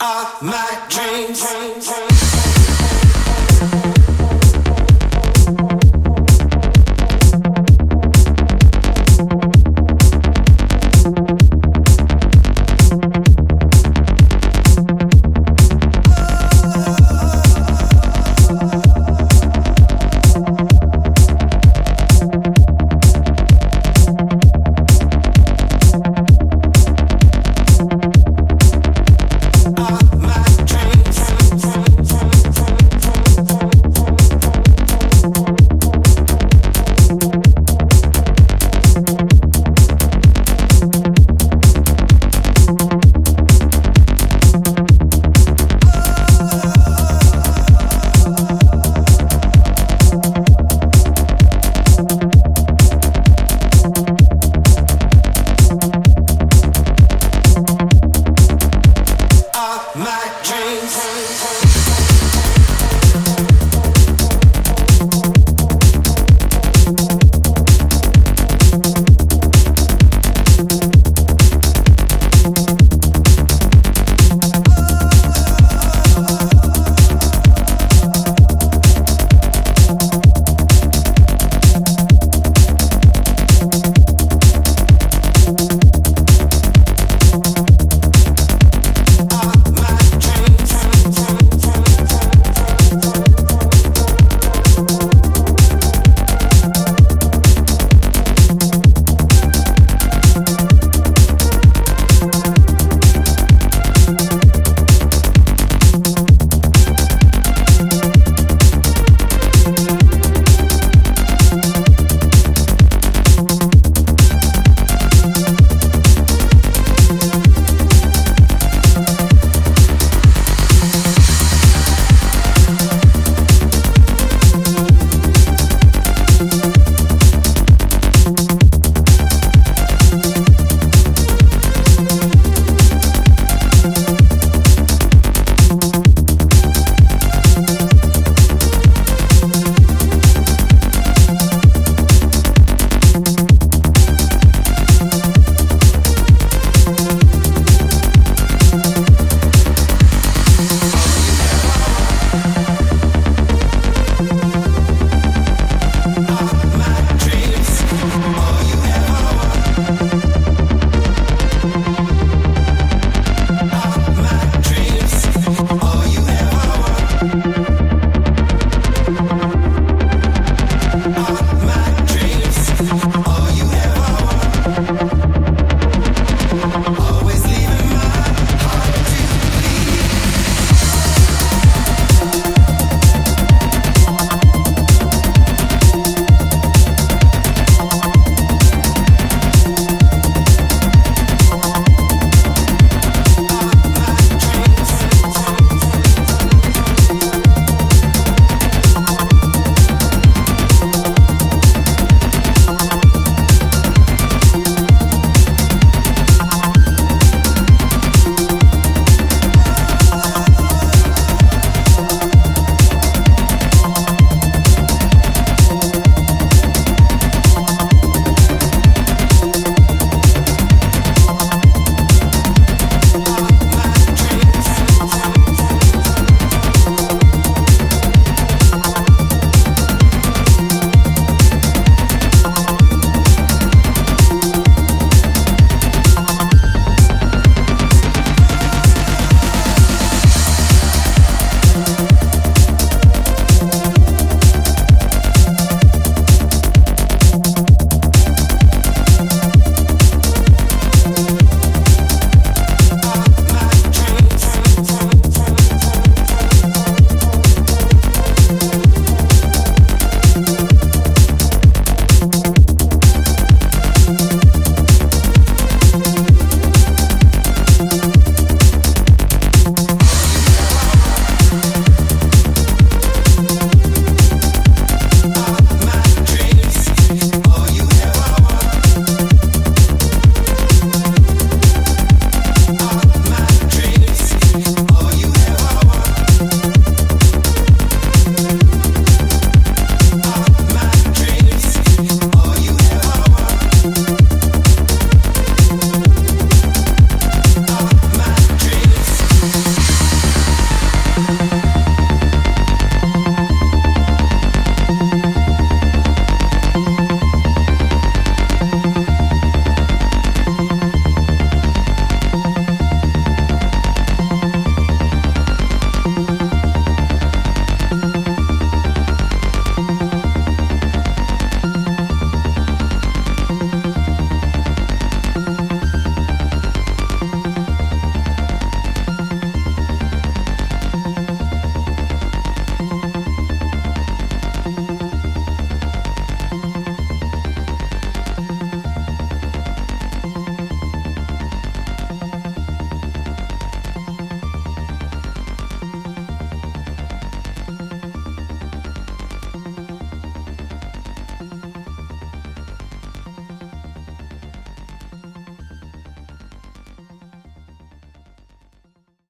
Are my dreams.